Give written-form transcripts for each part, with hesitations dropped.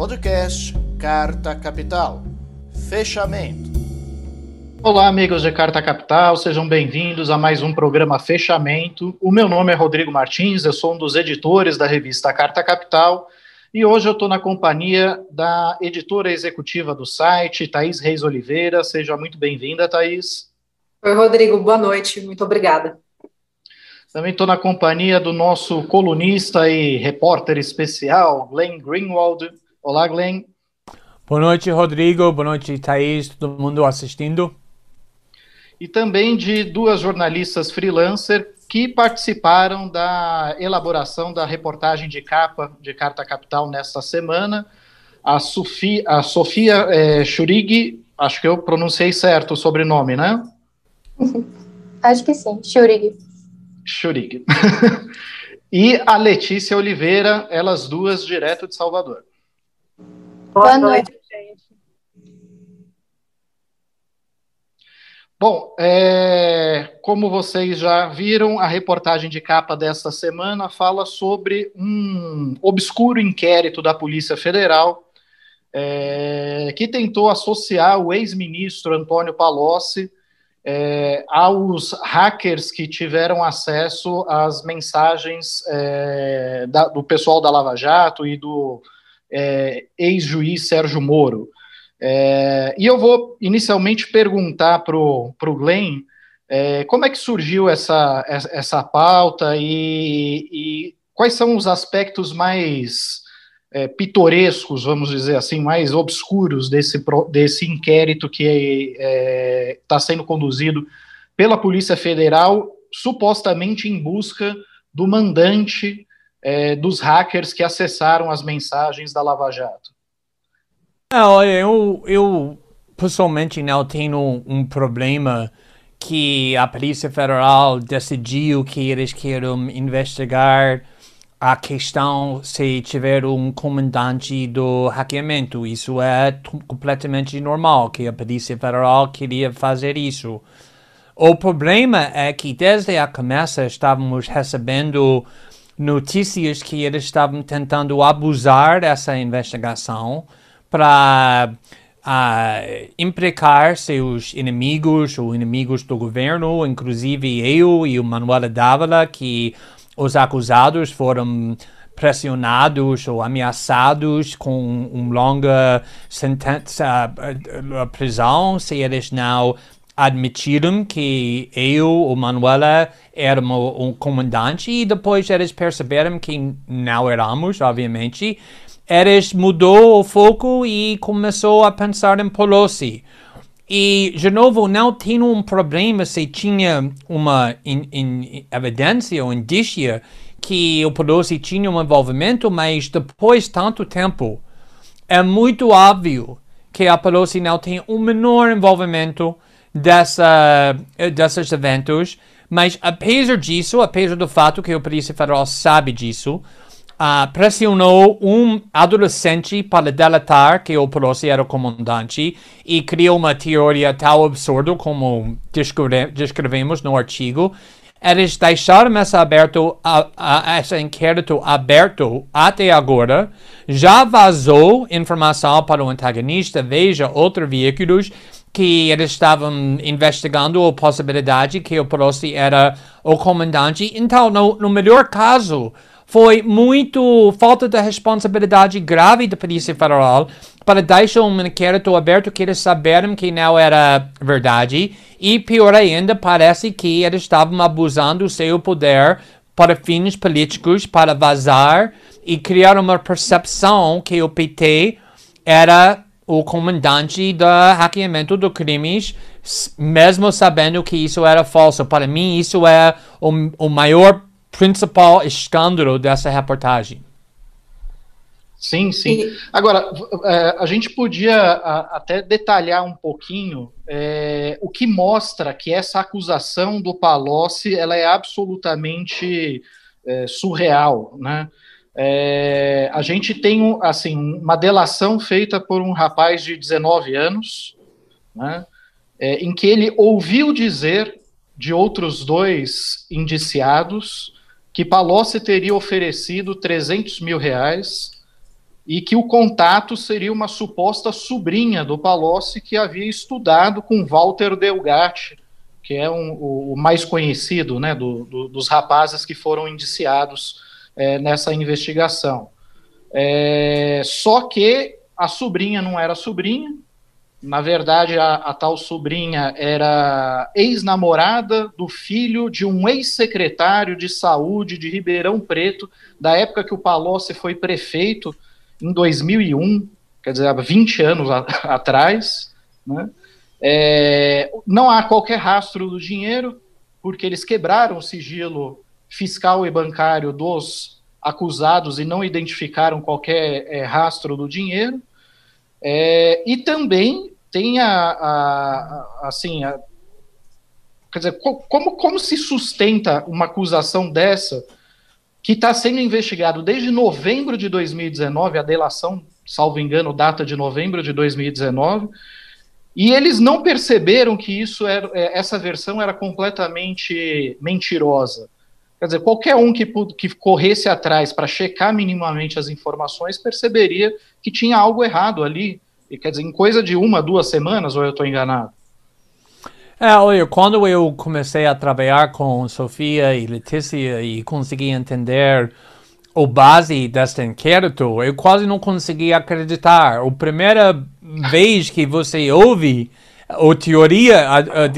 Podcast Carta Capital. Fechamento. Olá, amigos de Carta Capital, sejam bem-vindos a mais um programa Fechamento. O meu nome é Rodrigo Martins, eu sou um dos editores da revista Carta Capital e hoje eu estou na companhia da editora executiva do site, Thaís Reis Oliveira. Seja muito bem-vinda, Thaís. Oi, Rodrigo, boa noite, muito obrigada. Também estou na companhia do nosso colunista e repórter especial, Glenn Greenwald. Olá, Glenn. Boa noite, Rodrigo. Boa noite, Thaís. Todo mundo assistindo. E também de duas jornalistas freelancer que participaram da elaboração da reportagem de capa de Carta Capital nesta semana. A Sofia Churig, acho que eu pronunciei certo o sobrenome, né? Acho que sim, Churig. E a Letícia Oliveira, elas duas direto de Salvador. Boa noite, gente. Bom, como vocês já viram, a reportagem de capa desta semana fala sobre um obscuro inquérito da Polícia Federal que tentou associar o ex-ministro Antônio Palocci aos hackers que tiveram acesso às mensagens do pessoal da Lava Jato e do ex-juiz Sérgio Moro. E eu vou inicialmente perguntar para o Glenn como é que surgiu essa pauta e quais são os aspectos mais pitorescos, vamos dizer assim, mais obscuros desse inquérito que está sendo conduzido pela Polícia Federal, supostamente em busca do mandante dos hackers que acessaram as mensagens da Lava Jato. Eu pessoalmente não tenho um problema que a Polícia Federal decidiu que eles querem investigar a questão se tiver um comandante do hackeamento. Isso é completamente normal, que a Polícia Federal queria fazer isso. O problema é que desde a começa estávamos recebendo notícias que eles estavam tentando abusar dessa investigação para implicar seus inimigos ou inimigos do governo, inclusive eu e o Manuela D'Ávila, que os acusados foram pressionados ou ameaçados com uma longa sentença de prisão se eles não admitiram que eu ou Manuela éramos um comandante, e depois eles perceberam que não éramos, obviamente. Eles mudou o foco e começou a pensar em Pelosi. E, de novo, não tinha um problema se tinha uma evidência ou indícia que o Pelosi tinha um envolvimento, mas depois de tanto tempo, é muito óbvio que a Pelosi não tem o menor envolvimento desses eventos, mas apesar disso, apesar do fato que a Polícia Federal sabe disso, pressionou um adolescente para delatar que o Pelosi era o comandante e criou uma teoria tão absurda como descrevemos no artigo. Eles deixaram esse inquérito aberto até agora. Já vazou informação para o antagonista, veja outros veículos, que eles estavam investigando a possibilidade que o Pelosi era o comandante. Então, no melhor caso, foi muito falta de responsabilidade grave da Polícia Federal para deixar um inquérito aberto que eles saberam que não era verdade. E pior ainda, parece que eles estavam abusando do seu poder para fins políticos, para vazar e criar uma percepção que o PT era o comandante do hackeamento dos crimes, mesmo sabendo que isso era falso. Para mim, isso é o maior principal escândalo dessa reportagem. Sim, sim. Agora, a gente podia até detalhar um pouquinho o que mostra que essa acusação do Palocci, ela é absolutamente surreal, né? A gente tem assim, uma delação feita por um rapaz de 19 anos, né, em que ele ouviu dizer de outros dois indiciados que Palocci teria oferecido R$300 mil e que o contato seria uma suposta sobrinha do Palocci que havia estudado com Walter Delgatti, que é o mais conhecido, né, dos rapazes que foram indiciados nessa investigação. Só que a sobrinha não era sobrinha, na verdade a tal sobrinha era ex-namorada do filho de um ex-secretário de saúde de Ribeirão Preto, da época que o Palocci foi prefeito, em 2001, quer dizer, há 20 anos atrás, né? Não há qualquer rastro do dinheiro, porque eles quebraram o sigilo fiscal e bancário dos acusados e não identificaram qualquer rastro do dinheiro. E também tem quer dizer, como se sustenta uma acusação dessa, que está sendo investigado desde novembro de 2019, a delação, salvo engano, data de novembro de 2019, e eles não perceberam que essa versão era completamente mentirosa. Quer dizer, qualquer um que corresse atrás para checar minimamente as informações perceberia que tinha algo errado ali. E, quer dizer, em coisa de uma, 2 semanas, ou eu estou enganado? Olha, quando eu comecei a trabalhar com Sofia e Letícia e consegui entender a base deste inquérito, eu quase não conseguia acreditar. A primeira vez que você ouve a teoria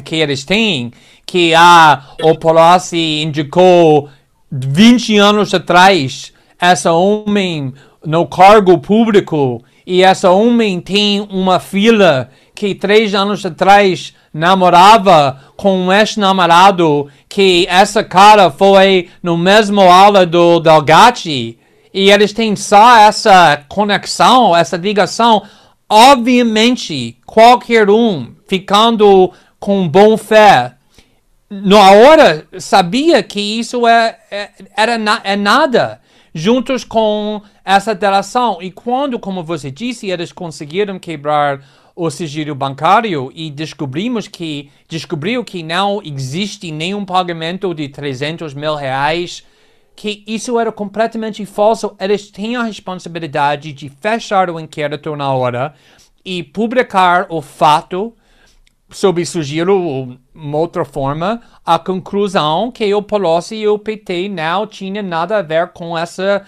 que eles têm, que o Palocci indicou 20 anos atrás essa homem no cargo público e essa homem tem uma filha que 3 anos atrás namorava com um ex-namorado, que essa cara foi no mesmo aula do Delgatti, e eles têm só essa conexão, essa ligação. Obviamente, qualquer um ficando com boa fé, na hora sabia que isso é nada, juntos com essa delação. E quando, como você disse, eles conseguiram quebrar o sigilo bancário e descobriu que não existe nenhum pagamento de 300 mil reais, que isso era completamente falso. Eles têm a responsabilidade de fechar o inquérito na hora e publicar o fato sob sigilo ou uma outra forma, a conclusão que o Palocci e o PT não tinha nada a ver com essa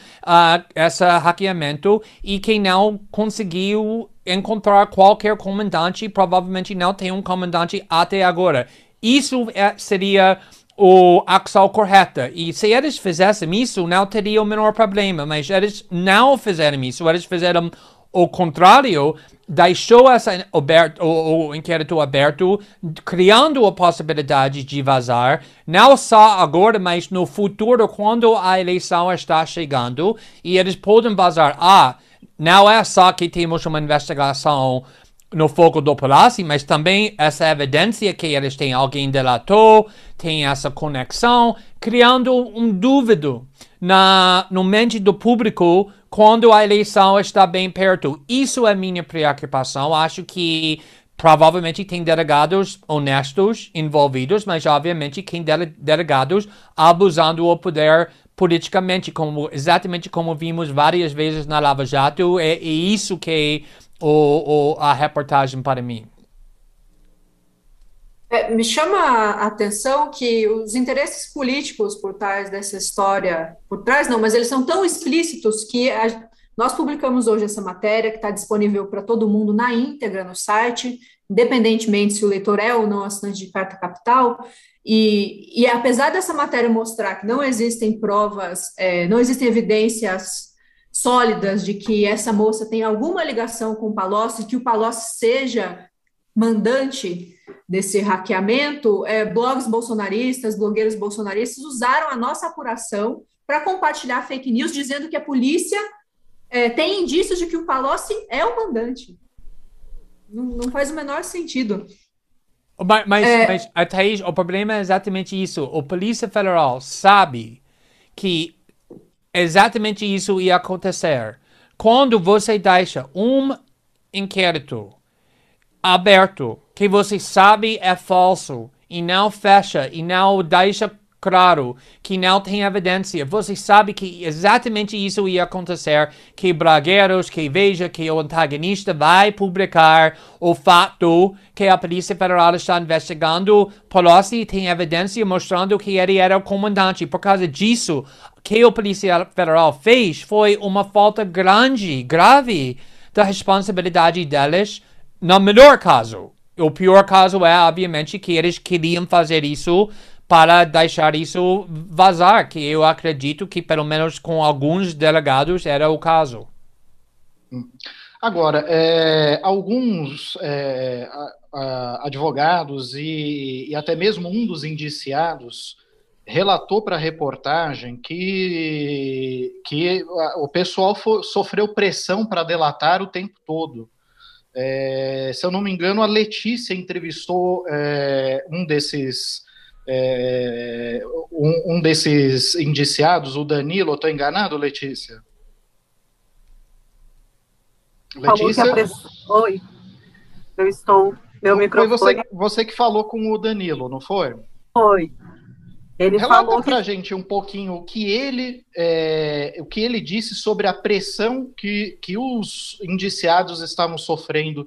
hackeamento e que não conseguiu encontrar qualquer comandante, provavelmente não tem um comandante até agora. Isso seria o axal correta. E se eles fizessem isso, não teria o menor problema, mas eles não fizeram isso, eles fizeram o contrário, deixou o inquérito aberto, criando a possibilidade de vazar, não só agora, mas no futuro, quando a eleição está chegando, e eles podem vazar. Não é só que temos uma investigação no foco do Palocci, mas também essa evidência que eles têm, alguém delatou, tem essa conexão, criando um dúvida no mente do público quando a eleição está bem perto. Isso é minha preocupação. Acho que provavelmente tem delegados honestos envolvidos, mas obviamente tem delegados abusando do poder politicamente, exatamente como vimos várias vezes na Lava Jato. É isso que a reportagem para mim. Me chama a atenção que os interesses políticos por trás dessa história, por trás não, mas eles são tão explícitos que nós publicamos hoje essa matéria, que está disponível para todo mundo na íntegra no site, independentemente se o leitor é ou não assinante de Carta Capital, e apesar dessa matéria mostrar que não existem provas, não existem evidências sólidas de que essa moça tem alguma ligação com o Palocci, que o Palocci seja mandante desse hackeamento, blogs bolsonaristas, blogueiros bolsonaristas usaram a nossa apuração para compartilhar fake news, dizendo que a polícia tem indícios de que o Palocci é o mandante. Não faz o menor sentido. Mas a Thaís, o problema é exatamente isso. A Polícia Federal sabe que exatamente isso ia acontecer. Quando você deixa um inquérito aberto, que você sabe é falso, e não fecha, e não deixa Claro que não tem evidência. Você sabe que exatamente isso ia acontecer, que Bragueiros, que Veja, que o antagonista vai publicar o fato que a Polícia Federal está investigando. Palocci tem evidência mostrando que ele era o comandante. Por causa disso, o que a Polícia Federal fez foi uma falta grande, grave, da responsabilidade deles, no melhor caso. O pior caso é, obviamente, que eles queriam fazer isso para deixar isso vazar, que eu acredito que, pelo menos com alguns delegados, era o caso. Agora, alguns advogados e até mesmo um dos indiciados relatou para a reportagem que o pessoal sofreu pressão para delatar o tempo todo. Se eu não me engano, a Letícia entrevistou um desses indiciados, o Danilo. Eu estou enganado, Letícia? Letícia? Oi, eu estou... Meu microfone... Foi você que falou com o Danilo, não foi? Foi. Ele falou pra gente um pouquinho o que ele disse sobre a pressão que os indiciados estavam sofrendo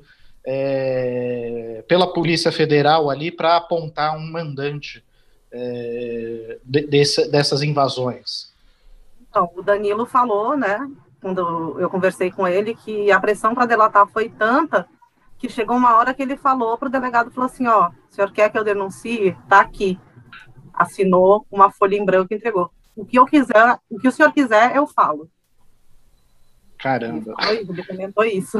pela Polícia Federal ali para apontar um mandante dessas invasões. Então, o Danilo falou, né, quando eu conversei com ele, que a pressão para delatar foi tanta que chegou uma hora que ele falou para o delegado, falou assim, ó, o senhor quer que eu denuncie? Tá aqui. Assinou uma folha em branco e entregou. O que eu quiser, o que o senhor quiser, eu falo. Caramba. Ele comentou isso.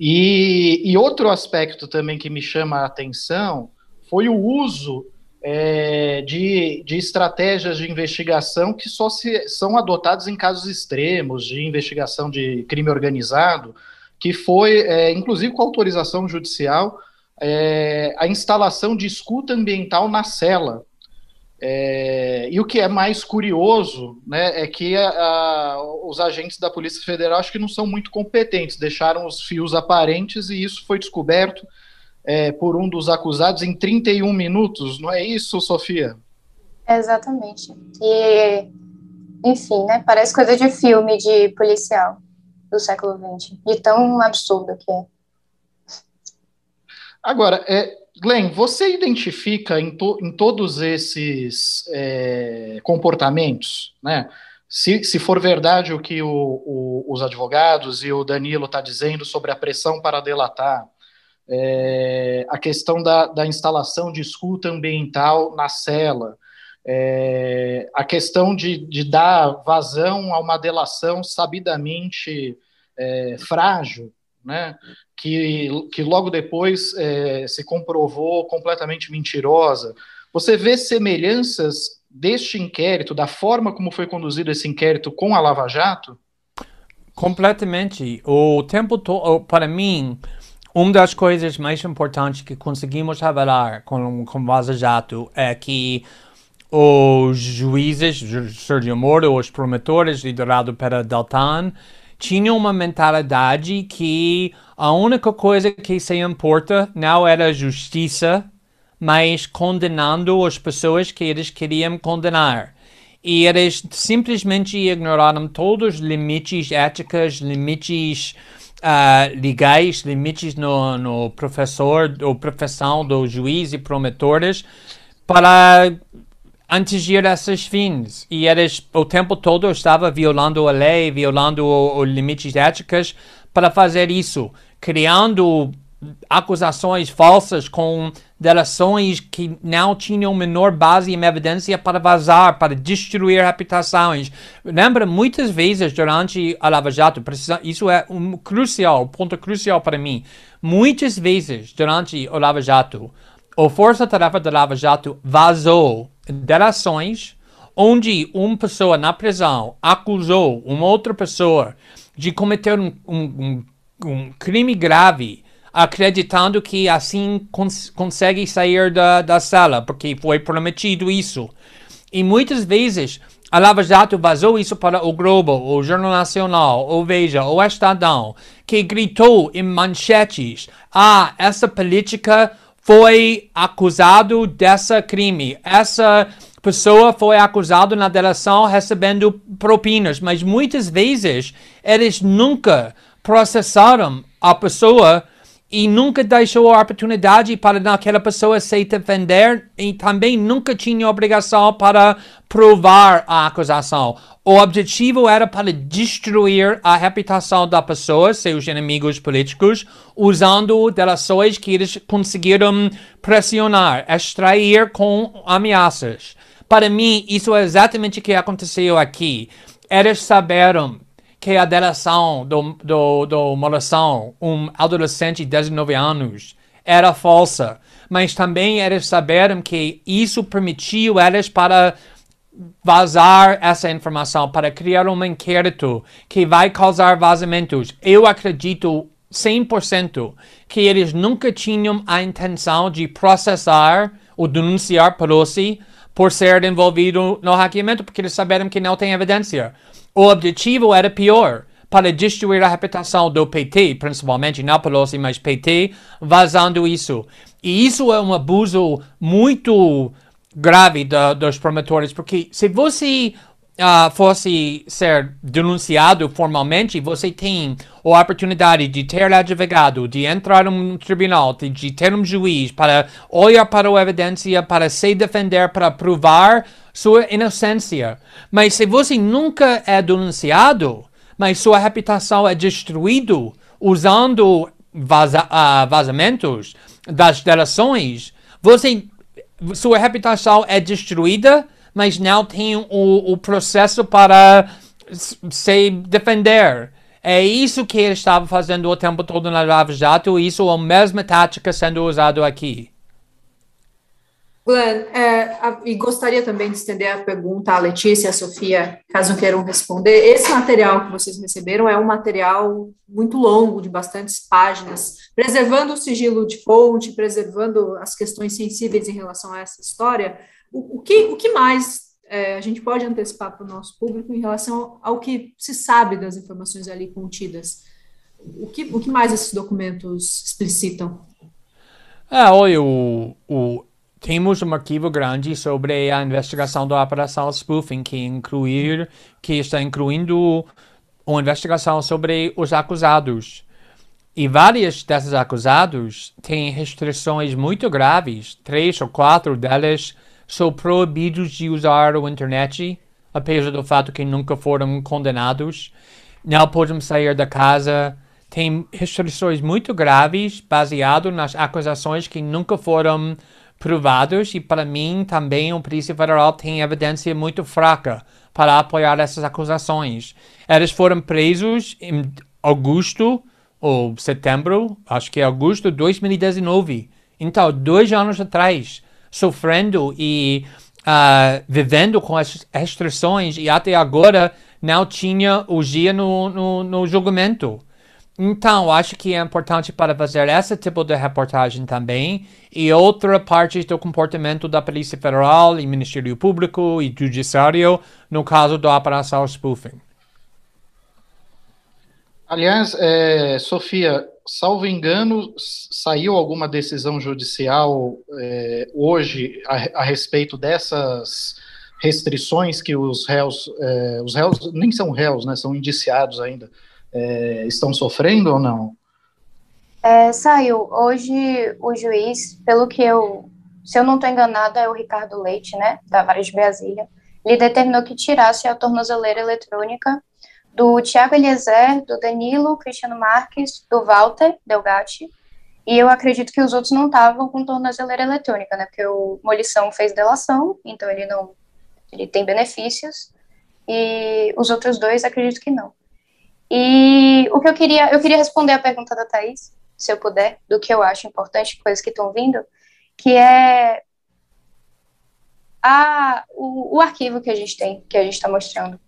E outro aspecto também que me chama a atenção foi o uso de estratégias de investigação que só são adotadas em casos extremos de investigação de crime organizado, que foi, inclusive com autorização judicial, a instalação de escuta ambiental na cela. E o que é mais curioso, né, é que os agentes da Polícia Federal acho que não são muito competentes, deixaram os fios aparentes e isso foi descoberto por um dos acusados em 31 minutos, não é isso, Sofia? Exatamente. E, enfim, né, parece coisa de filme de policial do século XX, de tão absurdo que é. Agora, Glenn, você identifica em todos esses comportamentos, né? Se for verdade o que os advogados e o Danilo está dizendo sobre a pressão para delatar, a questão da instalação de escuta ambiental na cela, a questão de dar vazão a uma delação sabidamente frágil, né, que logo depois se comprovou completamente mentirosa. Você vê semelhanças deste inquérito, da forma como foi conduzido esse inquérito com a Lava Jato? Completamente. O tempo todo, para mim, uma das coisas mais importantes que conseguimos revelar com Vaza Jato é que os juízes, Sérgio Moro, os promotores, liderados pelo Deltan, tinha uma mentalidade que a única coisa que se importa não era justiça, mas condenando as pessoas que eles queriam condenar. E eles simplesmente ignoraram todos os limites éticos, limites legais, limites no professor ou profissão do juiz e promotores para atingir esses fins, e eles o tempo todo estavam violando a lei, violando os limites éticos para fazer isso, criando acusações falsas com delações que não tinham menor base em evidência para vazar, para destruir reputações. Lembra, muitas vezes durante a Lava Jato, isso é ponto crucial para mim, muitas vezes durante a Lava Jato, a força-tarefa da Lava Jato vazou delações onde uma pessoa na prisão acusou uma outra pessoa de cometer um crime grave, acreditando que assim consegue sair da cela, porque foi prometido isso. E muitas vezes a Lava Jato vazou isso para o Globo, o Jornal Nacional, o Veja, o Estadão, que gritou em manchetes, essa política foi acusado desse crime. Essa pessoa foi acusada na delação recebendo propinas, mas muitas vezes eles nunca processaram a pessoa e nunca deixou a oportunidade para aquela pessoa se defender e também nunca tinha obrigação para provar a acusação. O objetivo era para destruir a reputação da pessoa, seus inimigos políticos, usando delações que eles conseguiram pressionar, extrair com ameaças. Para mim, isso é exatamente o que aconteceu aqui. Eles saberam que a delação do Molição, um adolescente de 19 anos, era falsa. Mas também eles saberam que isso permitiu eles para vazar essa informação, para criar um inquérito que vai causar vazamentos. Eu acredito 100% que eles nunca tinham a intenção de processar ou denunciar Palocci por ser envolvido no hackeamento, porque eles saberam que não tem evidência. O objetivo era pior, para destruir a reputação do PT, principalmente, não Palocci, mas PT, vazando isso. E isso é um abuso muito grave dos promotores, porque se você fosse ser denunciado formalmente, você tem a oportunidade de ter advogado, de entrar num tribunal, de ter um juiz para olhar para a evidência, para se defender, para provar sua inocência. Mas se você nunca é denunciado, mas sua reputação é destruída usando vazamentos das delações, sua reputação é destruída, mas não tem o processo para se defender. É isso que ele estava fazendo o tempo todo na Lava Jato, e isso é a mesma tática sendo usada aqui. Glenn, e gostaria também de estender a pergunta à Letícia e à Sofia, caso queiram responder. Esse material que vocês receberam é um material muito longo, de bastantes páginas, preservando o sigilo de fonte, preservando as questões sensíveis em relação a essa história. O que mais a gente pode antecipar para o nosso público em relação ao que se sabe das informações ali contidas? O que mais esses documentos explicitam? Olha, temos um arquivo grande sobre a investigação da Operação Spoofing, que está incluindo uma investigação sobre os acusados. E vários desses acusados têm restrições muito graves. 3 ou 4 deles são proibidos de usar a internet, apesar do fato que nunca foram condenados. Não podem sair da casa. Tem restrições muito graves baseado nas acusações que nunca foram provados, e para mim também o Polícia Federal tem evidência muito fraca para apoiar essas acusações. Eles foram presos em agosto ou setembro, acho que é agosto de 2019, então 2 anos atrás, sofrendo e vivendo com as restrições, e até agora não tinha o dia no julgamento. Então, acho que é importante para fazer esse tipo de reportagem também, e outra parte do comportamento da Polícia Federal e Ministério Público e Judiciário no caso da Operação Spoofing. Aliás, Sofia, salvo engano, saiu alguma decisão judicial hoje a respeito dessas restrições que os réus nem são réus, né, são indiciados ainda, estão sofrendo ou não? Saiu. Hoje o juiz, pelo que se eu não estou enganada, é o Ricardo Leite, né, da Vara de Brasília, ele determinou que tirasse a tornozeleira eletrônica do Tiago Eliezer, do Danilo, Cristiano Marques, do Walter Delgatti, e eu acredito que os outros não estavam com tornozeleira eletrônica, né, porque o Molição fez delação, então ele tem benefícios, e os outros dois acredito que não. E o que eu queria responder a pergunta da Thaís, se eu puder, do que eu acho importante, coisas que estão vindo, que é o arquivo que a gente tem, que a gente está mostrando.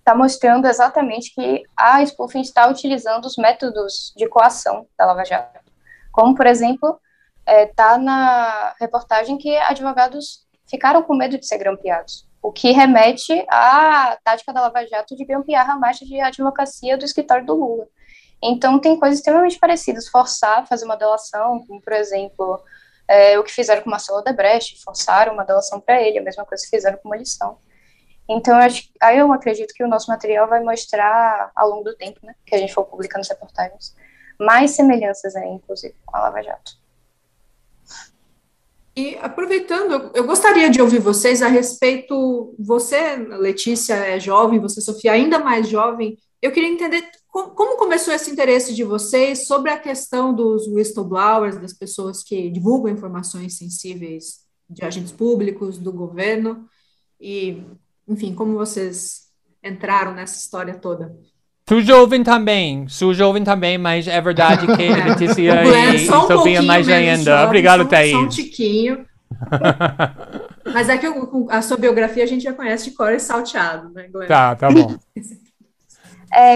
Está mostrando exatamente que a Spoofing está utilizando os métodos de coação da Lava Jato. Como, por exemplo, está na reportagem que advogados ficaram com medo de ser grampeados, o que remete à tática da Lava Jato de grampear a marcha de advocacia do escritório do Lula. Então, tem coisas extremamente parecidas. Forçar a fazer uma delação, como, por exemplo, o que fizeram com Marcelo Odebrecht, forçaram uma delação para ele, a mesma coisa que fizeram com Molição. Então, eu acredito que o nosso material vai mostrar, ao longo do tempo, né, que a gente for publicando as reportagens, mais semelhanças aí, inclusive, com a Lava Jato. E, aproveitando, eu gostaria de ouvir vocês a respeito... Você, Letícia, é jovem, você, Sofia, ainda mais jovem. Eu queria entender como começou esse interesse de vocês sobre a questão dos whistleblowers, das pessoas que divulgam informações sensíveis de agentes públicos, do governo, e... Enfim, como vocês entraram nessa história toda? Sou jovem também, mas é verdade que a Letícia e Sofia mais ainda. Obrigado, Thaís. Só um tiquinho. Mas é que a sua biografia a gente já conhece de cor e salteado, né, Glenn? Tá bom.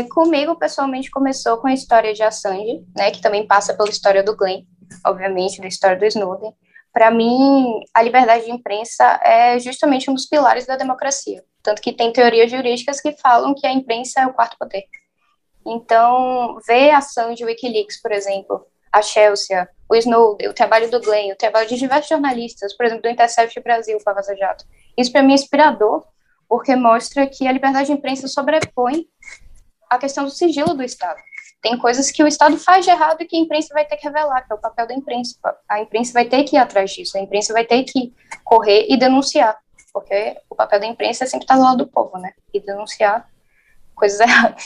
Comigo, pessoalmente, começou com a história de Assange, né, que também passa pela história do Glenn, obviamente, da história do Snowden. Para mim, a liberdade de imprensa é justamente um dos pilares da democracia. Tanto que tem teorias jurídicas que falam que a imprensa é o quarto poder. Então, ver a ação de Wikileaks, por exemplo, a Chelsea, o Snowden, o trabalho do Glenn, o trabalho de diversos jornalistas, por exemplo, do Intercept Brasil para Vaza Jato. Isso, para mim, é inspirador, porque mostra que a liberdade de imprensa sobrepõe a questão do sigilo do Estado. Tem coisas que o Estado faz de errado e que a imprensa vai ter que revelar, que é o papel da imprensa. A imprensa vai ter que ir atrás disso, a imprensa vai ter que correr e denunciar, porque o papel da imprensa é sempre estar do lado do povo, né? E denunciar coisas erradas.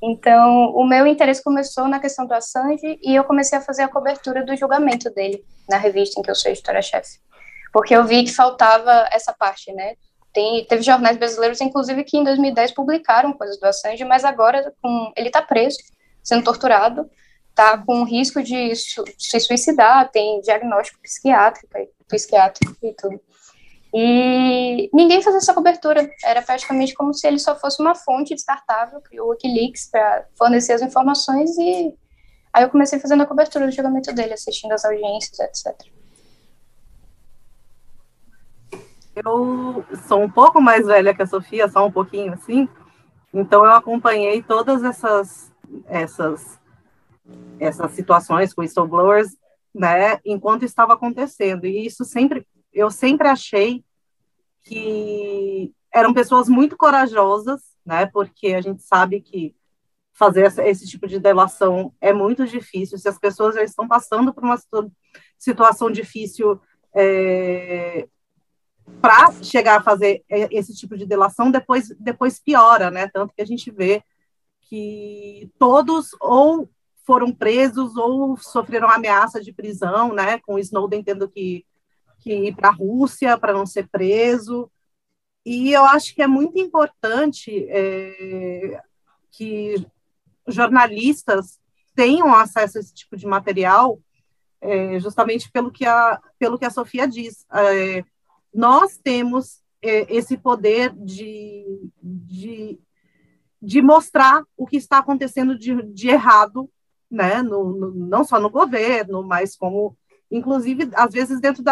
Então, o meu interesse começou na questão do Assange e eu comecei a fazer a cobertura do julgamento dele na revista em que eu sou editora-chefe, porque eu vi que faltava essa parte, né? Teve jornais brasileiros, inclusive, que em 2010 publicaram coisas do Assange, mas agora ele está preso, sendo torturado, está com risco de se suicidar, tem diagnóstico psiquiátrico e tudo. E ninguém fazia essa cobertura, era praticamente como se ele só fosse uma fonte descartável, criou o Wikileaks para fornecer as informações, e aí eu comecei fazendo a cobertura do julgamento dele, assistindo às audiências, etc. Eu sou um pouco mais velha que a Sofia, só um pouquinho, assim, então eu acompanhei todas essas situações com whistleblowers, né, enquanto estava acontecendo, e isso eu sempre achei que eram pessoas muito corajosas, né, porque a gente sabe que fazer esse tipo de delação é muito difícil, se as pessoas já estão passando por uma situação difícil, para chegar a fazer esse tipo de delação, depois piora, né, tanto que a gente vê que todos ou foram presos ou sofreram ameaça de prisão, né, com o Snowden tendo que ir para a Rússia para não ser preso, e eu acho que é muito importante que jornalistas tenham acesso a esse tipo de material, justamente pelo que a Sofia diz, nós temos esse poder de mostrar o que está acontecendo de errado, né? Não só no governo, mas como, inclusive, às vezes dentro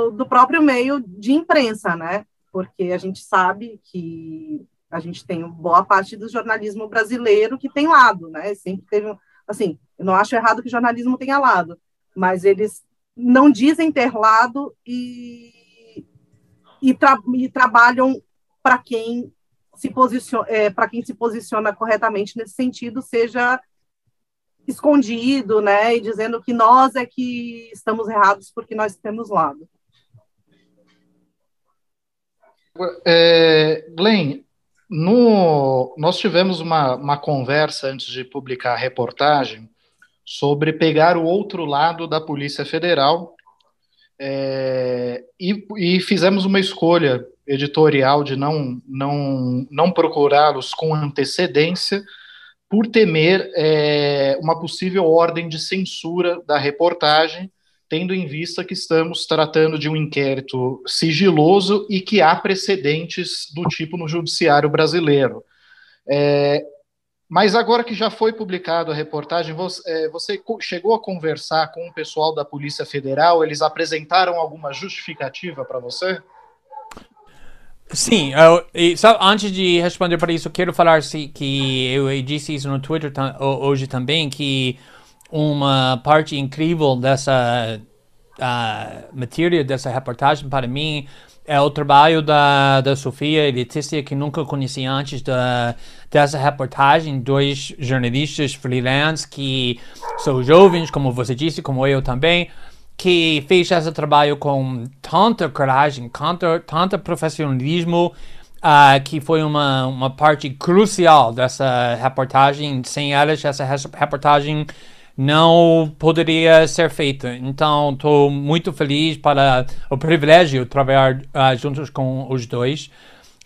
do próprio meio de imprensa, né? Porque a gente sabe que a gente tem boa parte do jornalismo brasileiro que tem lado, né? Sempre teve, assim, eu não acho errado que o jornalismo tenha lado, mas eles não dizem ter lado e trabalham para quem se posiciona corretamente nesse sentido, seja escondido, né, e dizendo que nós é que estamos errados porque nós temos lado. Glenn, nós tivemos uma conversa antes de publicar a reportagem sobre pegar o outro lado da Polícia Federal e fizemos uma escolha editorial de não procurá-los com antecedência por temer uma possível ordem de censura da reportagem, tendo em vista que estamos tratando de um inquérito sigiloso e que há precedentes do tipo no judiciário brasileiro. Mas agora que já foi publicada a reportagem, você chegou a conversar com o pessoal da Polícia Federal? Eles apresentaram alguma justificativa para você? Sim, eu, só antes de responder para isso, eu quero falar que eu disse isso no Twitter hoje também, que uma parte incrível dessa matéria, dessa reportagem para mim, é o trabalho da Sofia e Letícia, que nunca conheci antes dessa reportagem, dois jornalistas freelance que são jovens, como você disse, como eu também, que fez esse trabalho com tanta coragem, tanto profissionalismo, que foi uma parte crucial dessa reportagem. Sem elas, essa reportagem não poderia ser feita. Então, estou muito feliz para o privilégio de trabalhar juntos com os dois.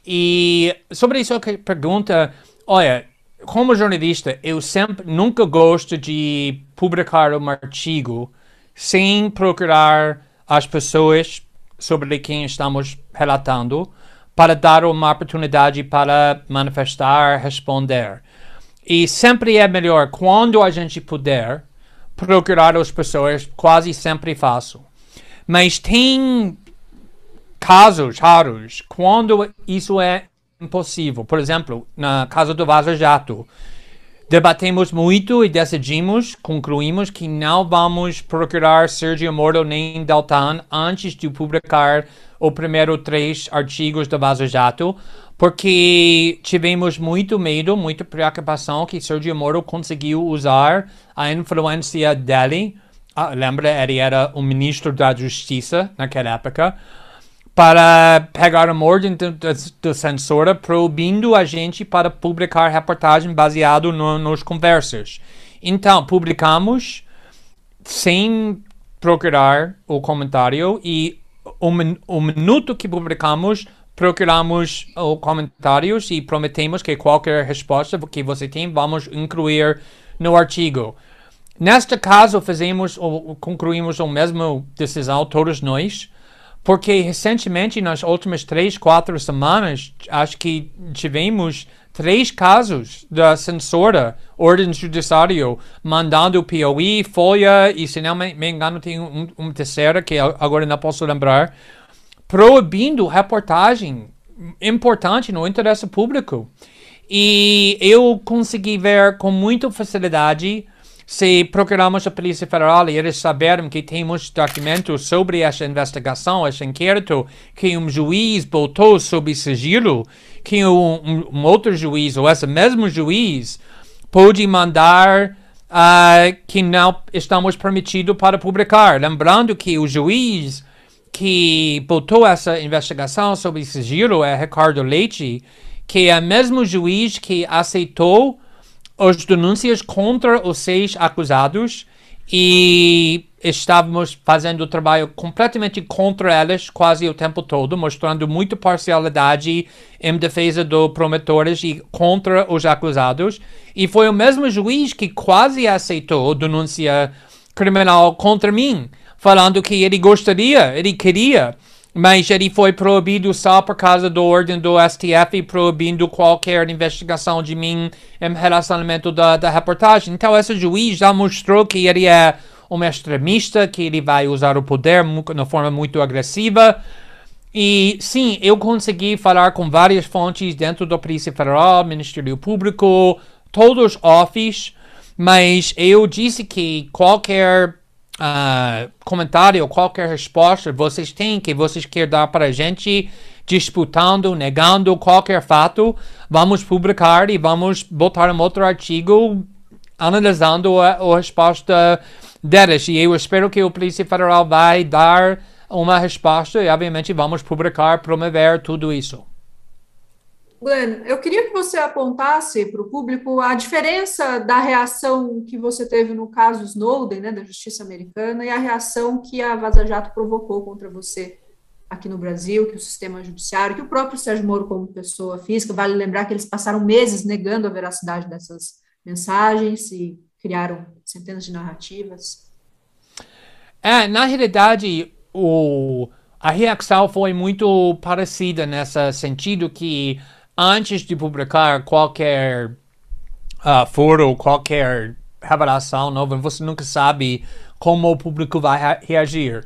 E sobre isso, que pergunta, olha, como jornalista, eu nunca gosto de publicar um artigo sem procurar as pessoas sobre quem estamos relatando, para dar uma oportunidade para manifestar, responder. E sempre é melhor, quando a gente puder, procurar as pessoas, quase sempre faço. Mas tem casos raros quando isso é impossível. Por exemplo, no caso do Vaza Jato, debatemos muito e decidimos, concluímos que não vamos procurar Sérgio Moro nem Deltan antes de publicar os primeiros 3 artigos do Vaza Jato, porque tivemos muito medo, muita preocupação que Sérgio Moro conseguiu usar a influência dele, lembra, ele era o ministro da Justiça naquela época, para pegar uma ordem de censura proibindo a gente para publicar reportagem baseado nos conversas. Então, publicamos sem procurar o comentário e o minuto que publicamos, procuramos os comentários e prometemos que qualquer resposta que você tem, vamos incluir no artigo. Neste caso, fizemos ou concluímos a mesma decisão, todos nós, porque recentemente, nas últimas 3-4 semanas, acho que tivemos 3 casos da censura, ordem judiciário, mandando Piauí, Folha, e se não me engano tem um terceiro que agora não posso lembrar, proibindo reportagem importante no interesse público. E eu consegui ver com muita facilidade. Se procuramos a Polícia Federal e eles saberem que temos documentos sobre essa investigação, esse inquérito, que um juiz botou sob sigilo, que um outro juiz, ou esse mesmo juiz, pode mandar que não estamos permitidos para publicar. Lembrando que o juiz que botou essa investigação sob sigilo é Ricardo Leite, que é o mesmo juiz que aceitou as denúncias contra os 6 acusados e estávamos fazendo o trabalho completamente contra eles quase o tempo todo, mostrando muita parcialidade em defesa dos promotores e contra os acusados. E foi o mesmo juiz que quase aceitou a denúncia criminal contra mim, falando que ele gostaria, ele queria, mas ele foi proibido só por causa da ordem do STF, proibindo qualquer investigação de mim em relacionamento da reportagem. Então, esse juiz já mostrou que ele é um extremista, que ele vai usar o poder de uma forma muito agressiva. E, sim, eu consegui falar com várias fontes dentro da Polícia Federal, Ministério Público, todos os offices, mas eu disse que qualquer comentário, qualquer resposta vocês têm, que vocês querem dar para a gente, disputando, negando qualquer fato, vamos publicar e vamos botar um outro artigo analisando a resposta deles. E eu espero que o Polícia Federal vai dar uma resposta e obviamente vamos publicar, promover tudo isso. Glenn, eu queria que você apontasse para o público a diferença da reação que você teve no caso Snowden, né, da justiça americana, e a reação que a Vaza Jato provocou contra você aqui no Brasil, que o sistema judiciário, que o próprio Sérgio Moro como pessoa física, vale lembrar que eles passaram meses negando a veracidade dessas mensagens e criaram centenas de narrativas. Na realidade, a reação foi muito parecida nesse sentido que antes de publicar qualquer foro, qualquer revelação nova, você nunca sabe como o público vai reagir.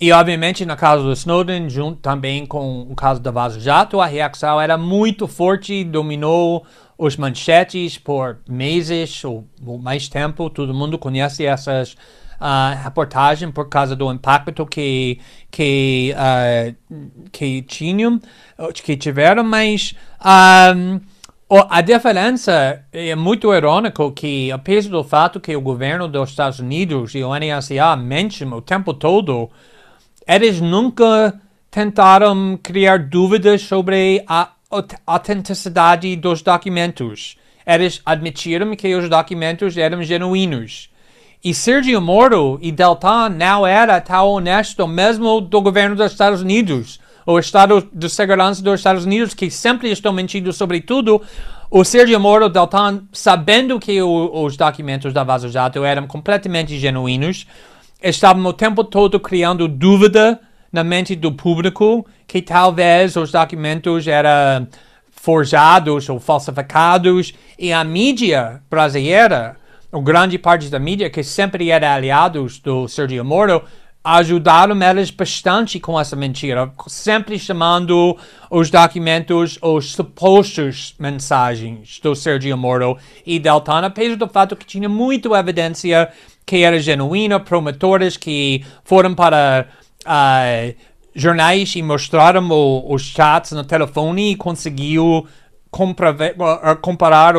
E, obviamente, no caso do Snowden, junto também com o caso da Vaza Jato, a reação era muito forte, dominou os manchetes por meses ou mais tempo. Todo mundo conhece essas reportagens por causa do impacto que tiveram, mas... a diferença é muito irônica que, apesar do fato que o governo dos Estados Unidos e o NSA mentem o tempo todo, eles nunca tentaram criar dúvidas sobre a autenticidade dos documentos. Eles admitiram que os documentos eram genuínos. E Sérgio Moro e Deltan não eram tão honestos mesmo do governo dos Estados Unidos. O Estado de Segurança dos Estados Unidos, que sempre estão mentindo sobre tudo, o Sérgio Moro, Deltan, sabendo que os documentos da Vaza Jato eram completamente genuínos, estavam o tempo todo criando dúvida na mente do público que talvez os documentos eram forjados ou falsificados. E a mídia brasileira, a grande parte da mídia que sempre era aliados do Sérgio Moro, ajudaram eles bastante com essa mentira, sempre chamando os documentos os supostos mensagens do Sérgio Moro e Deltan, apesar do fato que tinha muita evidência que era genuína, promotores que foram para jornais e mostraram os chats no telefone e conseguiu comparar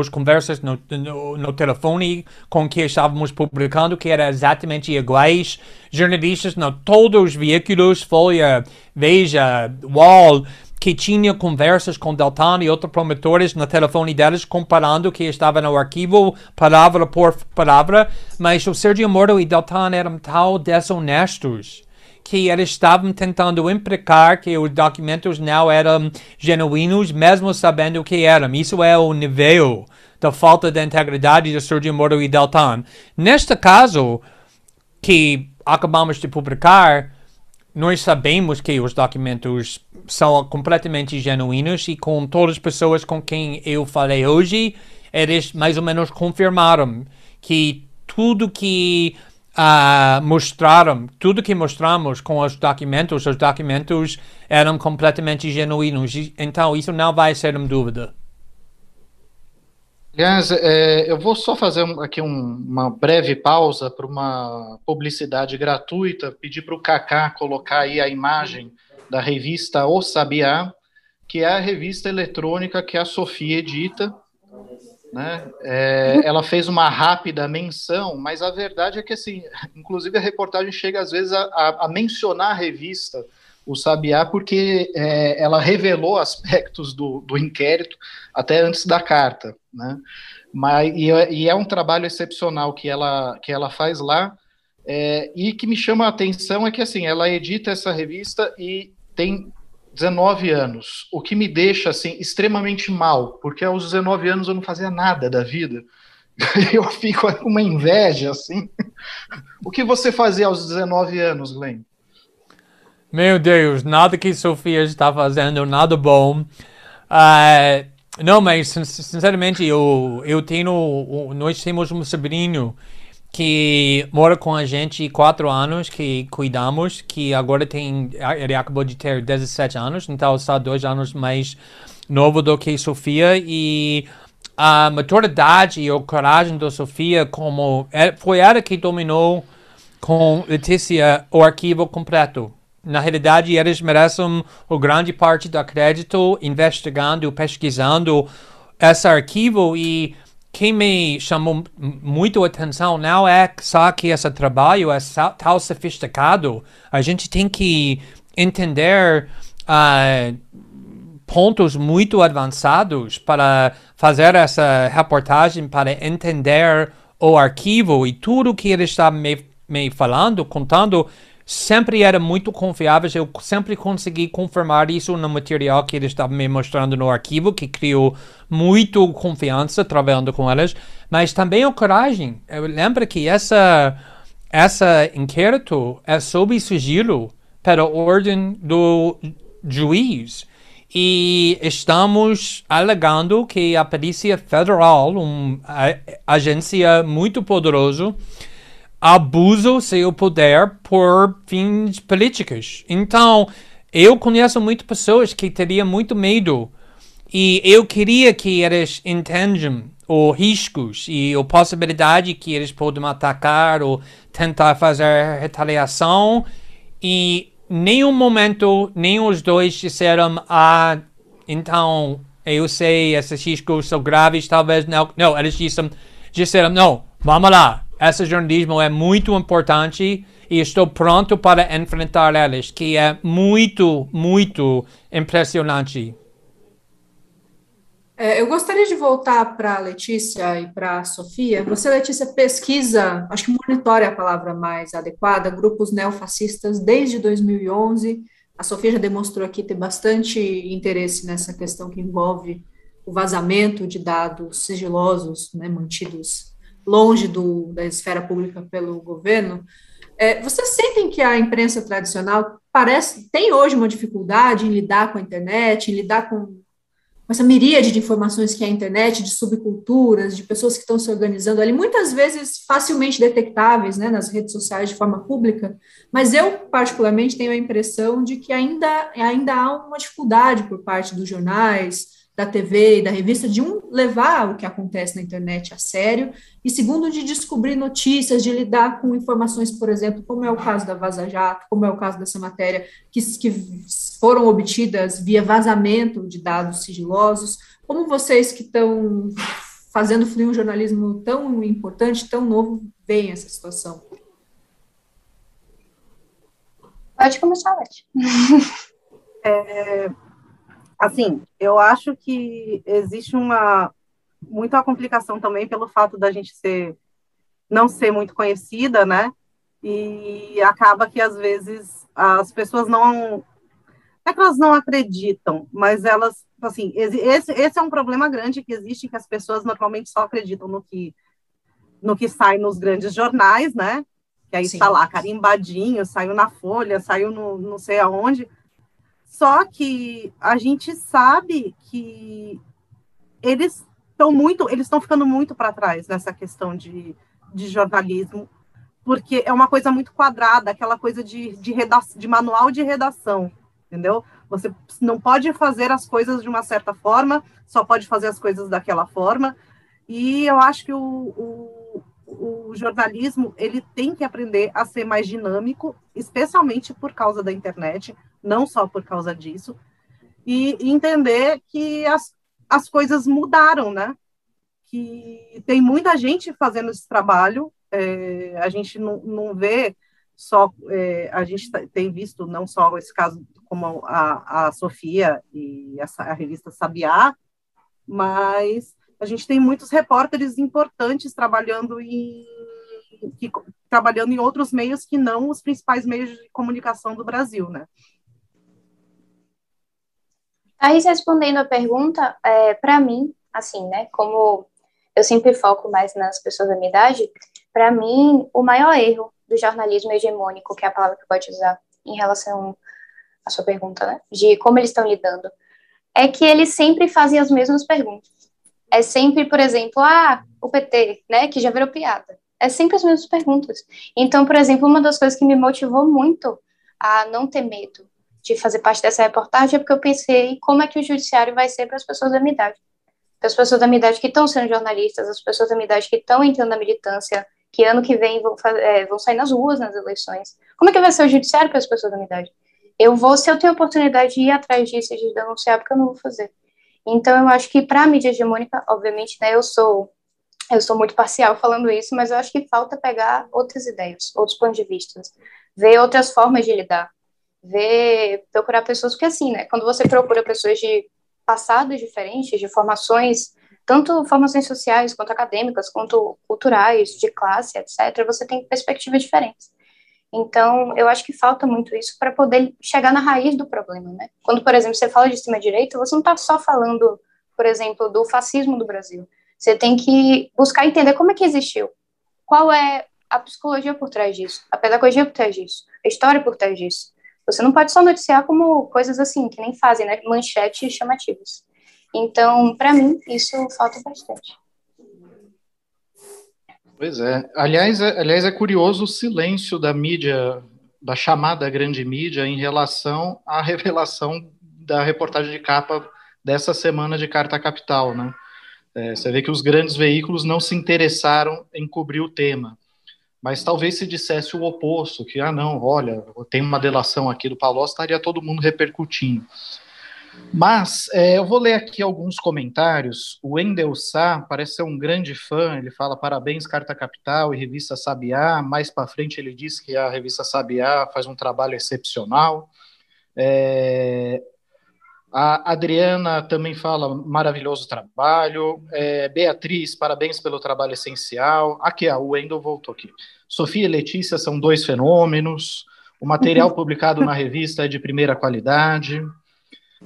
as conversas no telefone com o que estávamos publicando, que eram exatamente iguais. Jornalistas em todos os veículos, Folha, Veja, Wall, que tinham conversas com Deltan e outros promotores no telefone deles, comparando o que estava no arquivo, palavra por palavra. Mas o Sérgio Moro e Deltan eram tão desonestos que eles estavam tentando implicar que os documentos não eram genuínos, mesmo sabendo o que eram. Isso é o nível da falta de integridade de Sérgio Moro e Deltan. Neste caso, que acabamos de publicar, nós sabemos que os documentos são completamente genuínos e com todas as pessoas com quem eu falei hoje, eles mais ou menos confirmaram que tudo que... mostraram, tudo que mostramos com os documentos eram completamente genuínos, então isso não vai ser uma dúvida. Aliás, eu vou só fazer aqui uma breve pausa para uma publicidade gratuita, pedir para o Kaká colocar aí a imagem da revista O Sabiá, que é a revista eletrônica que a Sofia edita, né? Ela fez uma rápida menção, mas a verdade é que, assim, inclusive a reportagem chega às vezes a mencionar a revista O Sabiá, porque ela revelou aspectos do inquérito até antes da carta, né? Mas, e é um trabalho excepcional que ela faz lá, e que me chama a atenção é que, assim, ela edita essa revista e tem 19 anos, o que me deixa, assim, extremamente mal, porque aos 19 anos eu não fazia nada da vida. Eu fico com uma inveja, assim. O que você fazia aos 19 anos, Glenn? Meu Deus, nada que Sofia está fazendo, nada bom. Não, mas, sinceramente, nós temos um sobrinho que mora com a gente 4 anos, que cuidamos, que agora ele acabou de ter 17 anos, então está 2 anos mais novo do que Sofia, e a maturidade e a coragem da Sofia, foi ela que dominou com Letícia o arquivo completo. Na realidade, eles merecem a grande parte do crédito investigando, pesquisando esse arquivo. E quem me chamou muito a atenção não é só que esse trabalho é tão sofisticado. A gente tem que entender pontos muito avançados para fazer essa reportagem, para entender o arquivo, e tudo que ele está me falando, contando, sempre era muito confiável. Eu sempre consegui confirmar isso no material que eles estavam me mostrando no arquivo, que criou muito confiança trabalhando com eles, mas também a coragem. Eu lembro que essa inquérito é sob sigilo pela ordem do juiz, e estamos alegando que a Polícia Federal, uma agência muito poderosa, abusam seu poder por fins políticos. Então, eu conheço muitas pessoas que teriam muito medo. E eu queria que eles entendam os riscos e a possibilidade que eles podem atacar ou tentar fazer retaliação. E nenhum momento, nem os dois disseram, ah, então, eu sei, esses riscos são graves, talvez não. Não, eles disseram, não, vamos lá, esse jornalismo é muito importante e estou pronto para enfrentar eles, que é muito, muito impressionante. Eu gostaria de voltar para a Letícia e para a Sofia. Você, Letícia, pesquisa, acho que monitora é a palavra mais adequada, grupos neofascistas desde 2011. A Sofia já demonstrou aqui ter bastante interesse nessa questão que envolve o vazamento de dados sigilosos, né, mantidos longe da esfera pública pelo governo. Vocês sentem que a imprensa tradicional tem hoje uma dificuldade em lidar com a internet, em lidar com essa miríade de informações que é a internet, de subculturas, de pessoas que estão se organizando ali, muitas vezes facilmente detectáveis, né, nas redes sociais de forma pública, mas eu, particularmente, tenho a impressão de que ainda há uma dificuldade por parte dos jornais, da TV e da revista, de levar o que acontece na internet a sério, e segundo, de descobrir notícias, de lidar com informações, por exemplo, como é o caso da Vaza Jato, como é o caso dessa matéria, que foram obtidas via vazamento de dados sigilosos. Como vocês que estão fazendo fluir um jornalismo tão importante, tão novo, veem essa situação? Pode começar, Leti. Assim, eu acho que existe muita complicação também pelo fato da gente não ser muito conhecida, né? E acaba que, às vezes, as pessoas não é que elas não acreditam, mas elas, assim, esse é um problema grande que existe, que as pessoas normalmente só acreditam no que sai nos grandes jornais, né? Que aí está lá, carimbadinho, saiu na Folha, saiu no não sei aonde. Só que a gente sabe que eles estão ficando muito para trás nessa questão de jornalismo, porque é uma coisa muito quadrada, aquela coisa de manual de redação, entendeu? Você não pode fazer as coisas de uma certa forma, só pode fazer as coisas daquela forma, e eu acho que o jornalismo ele tem que aprender a ser mais dinâmico, especialmente por causa da internet, não só por causa disso, e entender que as coisas mudaram, né? Que tem muita gente fazendo esse trabalho, a gente não vê só, a gente tem visto não só esse caso como a Sofia e a revista Sabiá, mas a gente tem muitos repórteres importantes trabalhando em outros meios que não os principais meios de comunicação do Brasil, né? Aí, respondendo a pergunta, para mim, assim, né, como eu sempre foco mais nas pessoas da minha idade, para mim, o maior erro do jornalismo hegemônico, que é a palavra que eu gosto de usar em relação à sua pergunta, né, de como eles estão lidando, é que eles sempre fazem as mesmas perguntas. É sempre, por exemplo, o PT, né, que já virou piada. É sempre as mesmas perguntas. Então, por exemplo, uma das coisas que me motivou muito a não ter medo de fazer parte dessa reportagem, é porque eu pensei como é que o judiciário vai ser para as pessoas da minha idade. Para as pessoas da minha idade que estão sendo jornalistas, as pessoas da minha idade que estão entrando na militância, que ano que vem vão sair nas ruas nas eleições. Como é que vai ser o judiciário para as pessoas da minha idade? Se eu tenho a oportunidade de ir atrás disso e de denunciar, porque eu não vou fazer. Então, eu acho que para a mídia hegemônica, obviamente, né, eu sou muito parcial falando isso, mas eu acho que falta pegar outras ideias, outros pontos de vista, ver outras formas de lidar, procurar pessoas, porque assim, né, quando você procura pessoas de passados diferentes, de formações, tanto formações sociais, quanto acadêmicas, quanto culturais, de classe, etc., você tem perspectivas diferentes. Então, eu acho que falta muito isso para poder chegar na raiz do problema, né? Quando, por exemplo, você fala de extrema-direita, você não está só falando, por exemplo, do fascismo do Brasil. Você tem que buscar entender como é que existiu, qual é a psicologia por trás disso, a pedagogia por trás disso, a história por trás disso. Você não pode só noticiar como coisas assim, que nem fazem, né? Manchetes chamativas. Então, para mim, isso falta bastante. Pois é. Aliás, é curioso o silêncio da mídia, da chamada grande mídia, em relação à revelação da reportagem de capa dessa semana de Carta Capital, né? Você vê que os grandes veículos não se interessaram em cobrir o tema. Mas talvez se dissesse o oposto, que, não, olha, tem uma delação aqui do Palocci, estaria todo mundo repercutindo. Mas eu vou ler aqui alguns comentários. O Endel Sá parece ser um grande fã, ele fala parabéns Carta Capital e Revista Sabiá, mais para frente ele diz que a Revista Sabiá faz um trabalho excepcional. A Adriana também fala maravilhoso trabalho. Beatriz, parabéns pelo trabalho essencial. Aqui, o Wendel voltou aqui. Sofia e Letícia são dois fenômenos. O material publicado na revista é de primeira qualidade.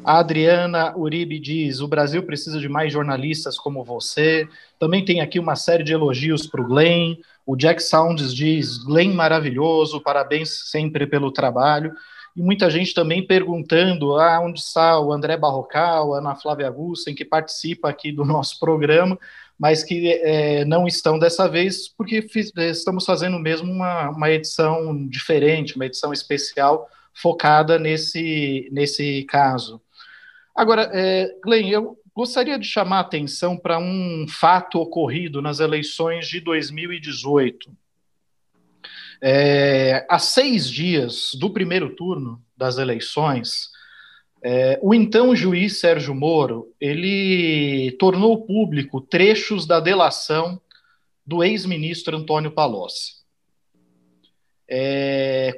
A Adriana Uribe diz, o Brasil precisa de mais jornalistas como você. Também tem aqui uma série de elogios para o Glenn. O Jack Sounds diz, Glenn maravilhoso, parabéns sempre pelo trabalho. E muita gente também perguntando onde está o André Barrocal, Ana Flávia Gussem, que participa aqui do nosso programa, mas que não estão dessa vez, porque estamos fazendo mesmo uma edição diferente, uma edição especial focada nesse caso. Agora, Glenn, eu gostaria de chamar a atenção para um fato ocorrido nas eleições de 2018. Há 6 dias do primeiro turno das eleições, o então juiz Sérgio Moro, ele tornou público trechos da delação do ex-ministro Antônio Palocci,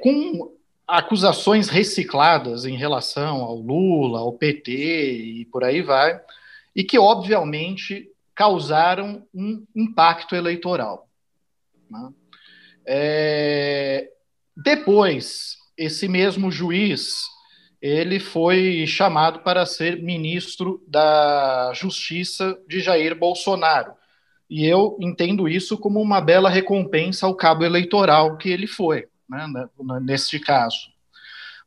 com acusações recicladas em relação ao Lula, ao PT e por aí vai, e que obviamente causaram um impacto eleitoral, né? Depois, esse mesmo juiz, ele foi chamado para ser ministro da Justiça de Jair Bolsonaro. E eu entendo isso como uma bela recompensa ao cabo eleitoral que ele foi, né, neste caso.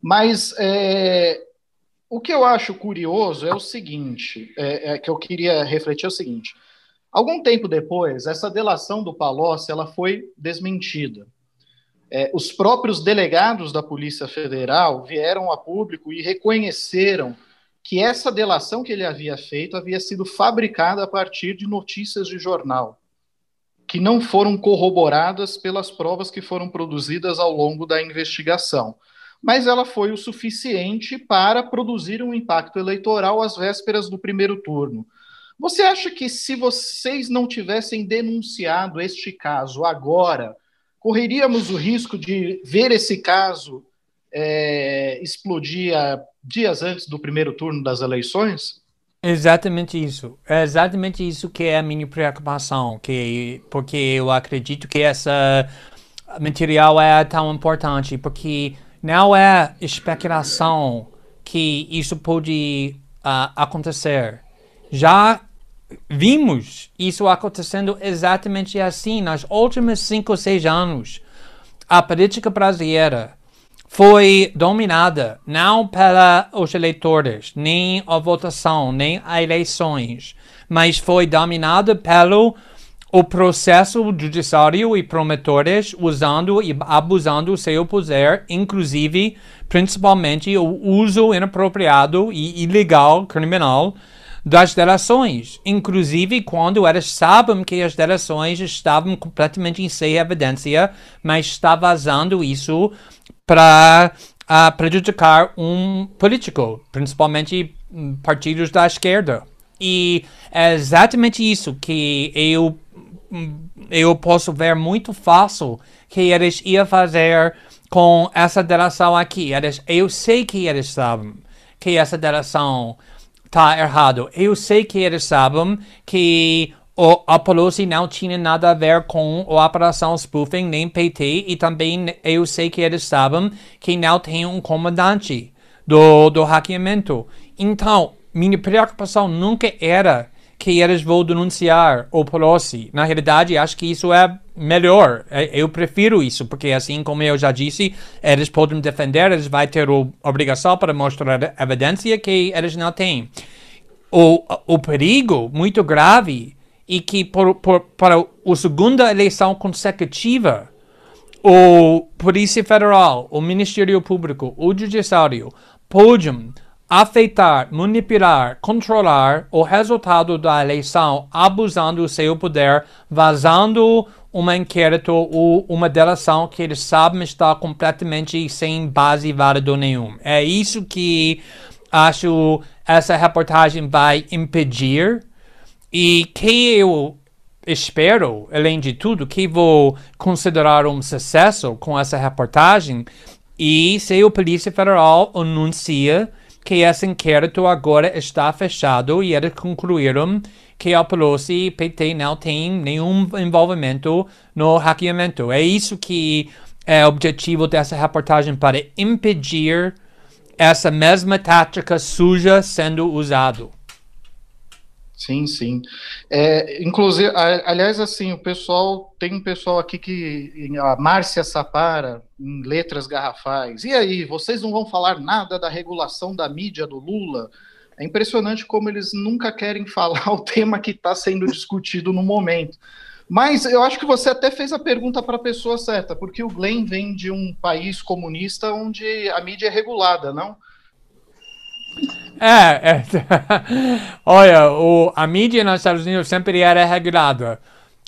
Mas o que eu acho curioso é o seguinte, que eu queria refletir é o seguinte. Algum tempo depois, essa delação do Palocci ela foi desmentida. Os próprios delegados da Polícia Federal vieram a público e reconheceram que essa delação que ele havia feito havia sido fabricada a partir de notícias de jornal, que não foram corroboradas pelas provas que foram produzidas ao longo da investigação. Mas ela foi o suficiente para produzir um impacto eleitoral às vésperas do primeiro turno. Você acha que se vocês não tivessem denunciado este caso agora, correríamos o risco de ver esse caso explodir dias antes do primeiro turno das eleições? Exatamente isso. É exatamente isso que é a minha preocupação, porque eu acredito que esse material é tão importante, porque não é especulação que isso pode acontecer. Já vimos isso acontecendo exatamente assim nos últimos 5 ou 6 anos. A política brasileira foi dominada não pela os eleitores, nem a votação, nem as eleições, mas foi dominada pelo o processo judiciário e promotores usando e abusando seu poder, inclusive, principalmente, o uso inapropriado e ilegal, criminal, das delações, inclusive quando elas sabem que as delações estavam completamente sem evidência, mas está vazando isso para prejudicar um político, principalmente partidos da esquerda. E é exatamente isso que eu posso ver muito fácil que eles iam fazer com essa delação aqui. Eu sei que eles sabem que essa delação tá errado. Eu sei que eles sabem que a Palocci não tinha nada a ver com a Operação Spoofing, nem PT, e também eu sei que eles sabem que não tem um comandante do hackeamento. Então, minha preocupação nunca era que eles vão denunciar o Palocci. Na realidade, acho que isso é melhor. Eu prefiro isso, porque assim como eu já disse, eles podem defender, eles vão ter a obrigação para mostrar evidência que eles não têm. O perigo muito grave e que para a segunda eleição consecutiva, o Polícia Federal, o Ministério Público, o Judiciário podem afetar, manipular, controlar o resultado da eleição abusando do seu poder, vazando um inquérito ou uma delação que eles sabem estar completamente sem base válida nenhuma. É isso que acho essa reportagem vai impedir e que eu espero, além de tudo, que vou considerar um sucesso com essa reportagem e se a Polícia Federal anuncia que esse inquérito agora está fechado e eles concluíram que a Pelosi e PT não tem nenhum envolvimento no hackeamento. É isso que é o objetivo dessa reportagem, para impedir essa mesma tática suja sendo usada. Sim, sim. É, inclusive, aliás, assim, o pessoal, tem um pessoal aqui que, a Márcia Sapara, em letras garrafais, e aí, vocês não vão falar nada da regulação da mídia do Lula? É impressionante como eles nunca querem falar o tema que está sendo discutido no momento. Mas eu acho que você até fez a pergunta para a pessoa certa, porque o Glenn vem de um país comunista onde a mídia é regulada, não? Olha, a mídia nos Estados Unidos sempre era regulada.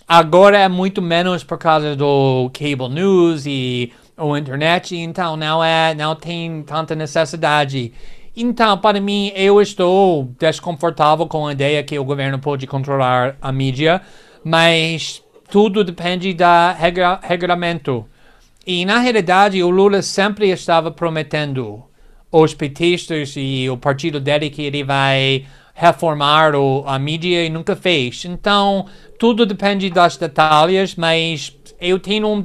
Agora é muito menos por causa do cable news e a internet, então não tem tanta necessidade. Então, para mim, eu estou desconfortável com a ideia que o governo pode controlar a mídia, mas tudo depende da regulamento. E, na realidade, o Lula sempre estava prometendo os petistas e o partido dele que ele vai reformar a mídia e nunca fez. Então, tudo depende das detalhes, mas eu tenho um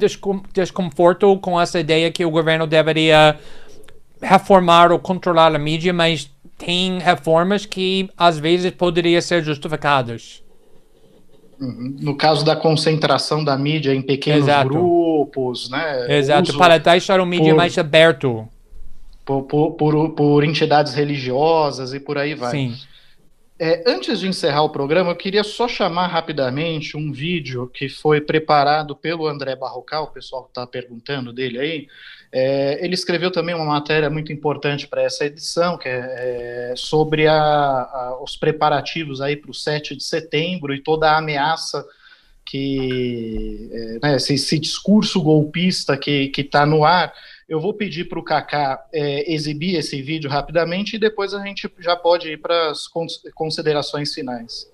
desconforto com essa ideia que o governo deveria reformar ou controlar a mídia, mas tem reformas que às vezes poderiam ser justificadas. No caso da concentração da mídia em pequenos grupos, né? Exato, para deixar a mídia mais aberto. Por entidades religiosas e por aí vai. Sim. É, antes de encerrar o programa, eu queria só chamar rapidamente um vídeo que foi preparado pelo André Barrocal, o pessoal que está perguntando dele aí. É, ele escreveu também uma matéria muito importante para essa edição, que é sobre os preparativos aí para o 7 de setembro e toda a ameaça que, né, esse discurso golpista que está no ar. Eu vou pedir para o Kaká exibir esse vídeo rapidamente e depois a gente já pode ir para as considerações finais.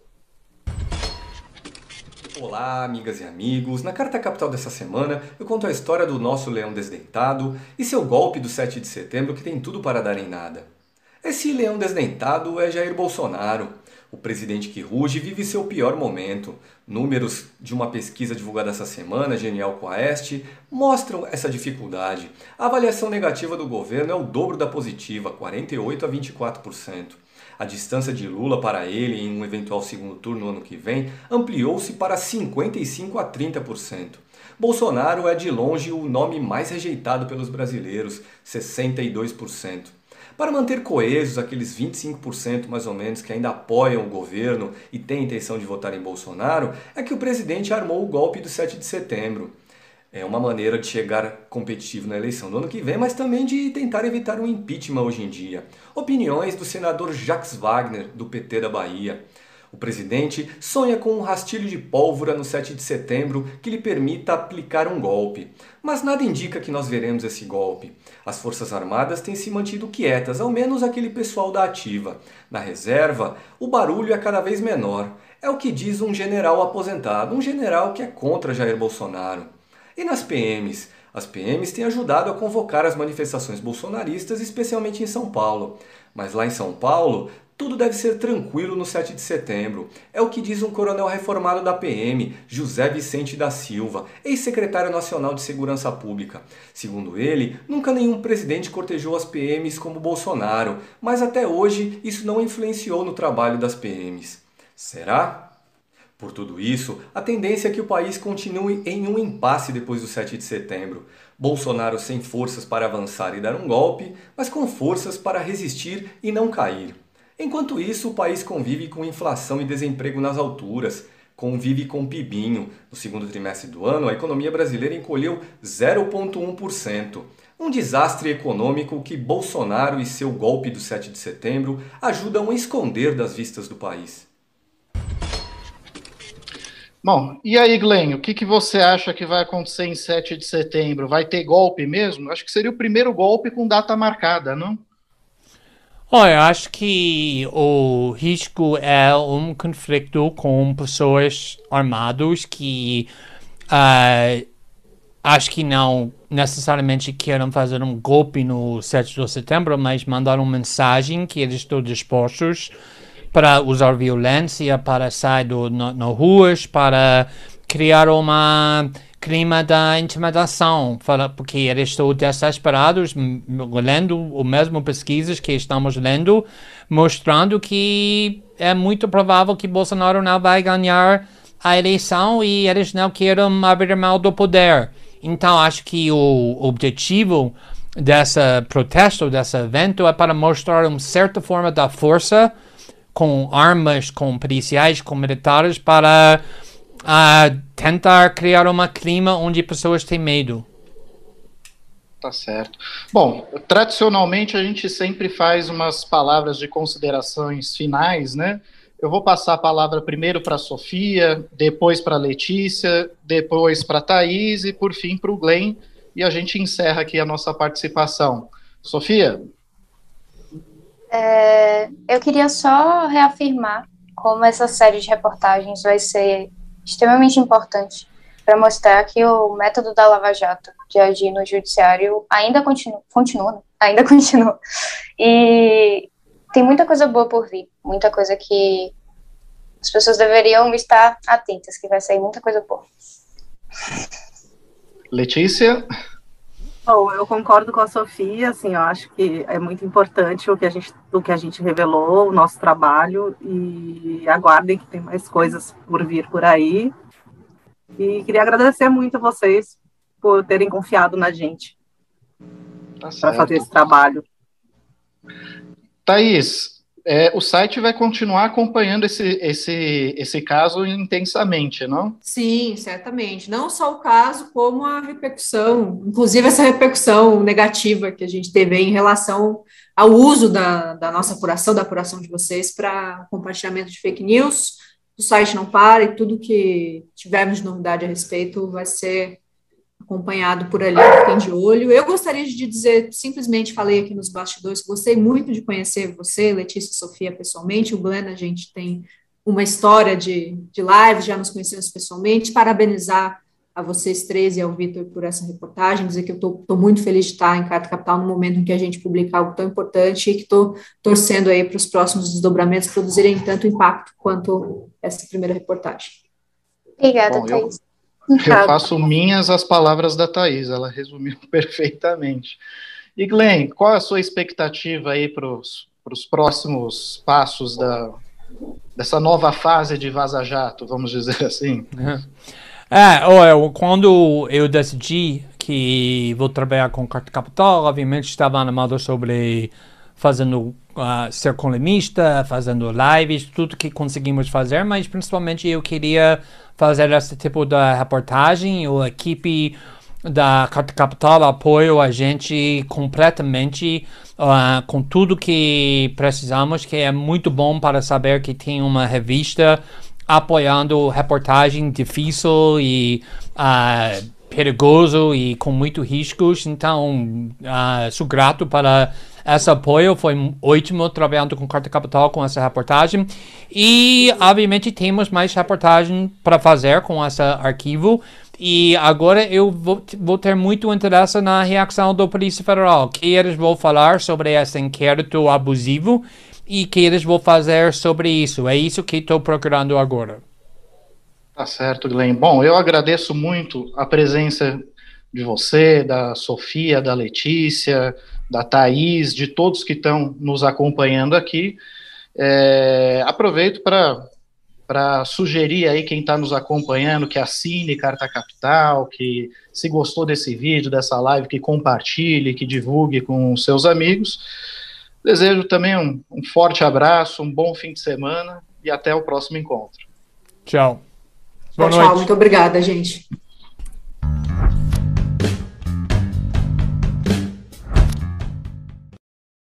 Olá, amigas e amigos. Na Carta Capital dessa semana, eu conto a história do nosso leão desdentado e seu golpe do 7 de setembro que tem tudo para dar em nada. Esse leão desdentado é Jair Bolsonaro. O presidente que ruge vive seu pior momento. Números de uma pesquisa divulgada essa semana, Genial Quaest, mostram essa dificuldade. A avaliação negativa do governo é o dobro da positiva, 48% a 24%. A distância de Lula para ele em um eventual segundo turno no ano que vem ampliou-se para 55% a 30%. Bolsonaro é de longe o nome mais rejeitado pelos brasileiros, 62%. Para manter coesos aqueles 25% mais ou menos que ainda apoiam o governo e têm intenção de votar em Bolsonaro, é que o presidente armou o golpe do 7 de setembro. É uma maneira de chegar competitivo na eleição do ano que vem, mas também de tentar evitar um impeachment hoje em dia. Opiniões do senador Jacques Wagner, do PT da Bahia. O presidente sonha com um rastilho de pólvora no 7 de setembro que lhe permita aplicar um golpe. Mas nada indica que nós veremos esse golpe. As Forças Armadas têm se mantido quietas, ao menos aquele pessoal da ativa. Na reserva, o barulho é cada vez menor. É o que diz um general aposentado, um general que é contra Jair Bolsonaro. E nas PMs? As PMs têm ajudado a convocar as manifestações bolsonaristas, especialmente em São Paulo. Mas lá em São Paulo, tudo deve ser tranquilo no 7 de setembro. É o que diz um coronel reformado da PM, José Vicente da Silva, ex-secretário nacional de Segurança Pública. Segundo ele, nunca nenhum presidente cortejou as PMs como Bolsonaro, mas até hoje isso não influenciou no trabalho das PMs. Será? Por tudo isso, a tendência é que o país continue em um impasse depois do 7 de setembro. Bolsonaro sem forças para avançar e dar um golpe, mas com forças para resistir e não cair. Enquanto isso, o país convive com inflação e desemprego nas alturas. convive com pibinho. No segundo trimestre do ano, a economia brasileira encolheu 0,1%. Um desastre econômico que Bolsonaro e seu golpe do 7 de setembro ajudam a esconder das vistas do país. Bom, e aí, Glenn, o que você acha que vai acontecer em 7 de setembro? Vai ter golpe mesmo? Acho que seria o primeiro golpe com data marcada, não? Olha, eu acho que o risco é um conflito com pessoas armadas que acho que não necessariamente queiram fazer um golpe no 7 de setembro, mas mandaram uma mensagem que eles estão dispostos para usar violência, para sair nas ruas, para criar uma clima da intimidação, porque eles estão desesperados, lendo o mesmo pesquisas que estamos lendo, mostrando que é muito provável que Bolsonaro não vai ganhar a eleição e eles não querem abrir mão do poder. Então, acho que o objetivo desse protesto, desse evento, é para mostrar uma certa forma da força, com armas, com policiais, com militares, para tentar criar um clima onde pessoas têm medo. Tá certo. Bom, tradicionalmente a gente sempre faz umas palavras de considerações finais, né? Eu vou passar a palavra primeiro para a Sofia, depois para a Letícia, depois para a Thaís e por fim para o Glenn, e a gente encerra aqui a nossa participação. Sofia? Eu queria só reafirmar como essa série de reportagens vai ser extremamente importante para mostrar que o método da Lava Jato de agir no judiciário ainda continua, e tem muita coisa boa por vir, muita coisa que as pessoas deveriam estar atentas, que vai sair muita coisa boa. Letícia? Bom, eu concordo com a Sofia, assim, eu acho que é muito importante o que a gente revelou, o nosso trabalho, e aguardem que tem mais coisas por vir por aí. E queria agradecer muito a vocês por terem confiado na gente para fazer esse trabalho. Thaís, o site vai continuar acompanhando esse caso intensamente, não? Sim, certamente. Não só o caso, como a repercussão, inclusive essa repercussão negativa que a gente teve em relação ao uso da nossa apuração, da apuração de vocês para compartilhamento de fake news. O site não para e tudo que tivermos de novidade a respeito vai ser acompanhado por ali, fiquem de olho. Eu gostaria de dizer, simplesmente falei aqui nos bastidores, gostei muito de conhecer você, Letícia e Sofia, pessoalmente. O Glenn, a gente tem uma história de live, já nos conhecemos pessoalmente. Parabenizar a vocês três e ao Vitor por essa reportagem, dizer que eu estou muito feliz de estar em Carta Capital no momento em que a gente publica algo tão importante e que estou torcendo aí para os próximos desdobramentos produzirem tanto impacto quanto essa primeira reportagem. Obrigada, Thaís. Eu faço minhas as palavras da Thaís, ela resumiu perfeitamente. E Glenn, qual a sua expectativa aí para os próximos passos dessa nova fase de Vaza Jato, vamos dizer assim? Quando eu decidi que vou trabalhar com Carta Capital, obviamente estava animado sobre fazendo ser colunista, fazendo lives, tudo que conseguimos fazer, mas principalmente eu queria fazer esse tipo de reportagem. A equipe da Carta Capital apoia a gente completamente com tudo que precisamos, que é muito bom para saber que tem uma revista apoiando reportagem difícil e perigoso e com muitos riscos. Então, sou grato para esse apoio, foi ótimo trabalhando com Carta Capital com essa reportagem. E, obviamente, temos mais reportagem para fazer com esse arquivo. E agora eu vou ter muito interesse na reação da Polícia Federal, que eles vão falar sobre esse inquérito abusivo e que eles vão fazer sobre isso. É isso que estou procurando agora. Tá certo, Glenn. Bom, eu agradeço muito a presença de você, da Sofia, da Letícia, da Thaís, de todos que estão nos acompanhando aqui. Aproveito para sugerir aí quem está nos acompanhando que assine Carta Capital, que se gostou desse vídeo, dessa live, que compartilhe, que divulgue com seus amigos. Desejo também um forte abraço, um bom fim de semana e até o próximo encontro. Tchau. Boa noite. Tchau, muito obrigada, gente.